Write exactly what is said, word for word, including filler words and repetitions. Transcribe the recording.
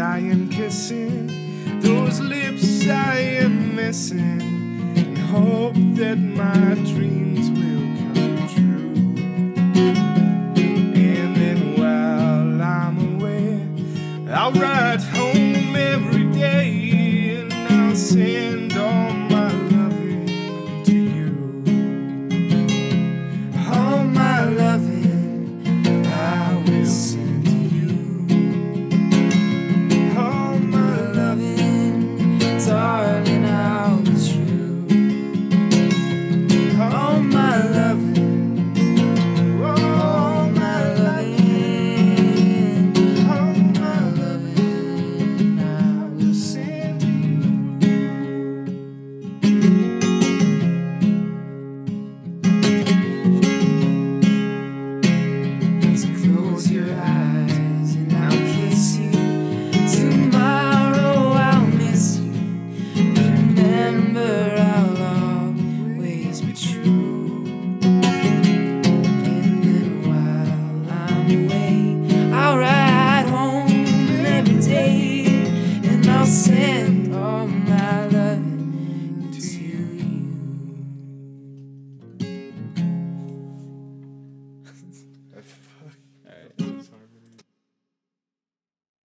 I am kissing, those lips I am missing, and hope that my dreams will come true. And then while I'm away, I'll ride home every day and I'll sing.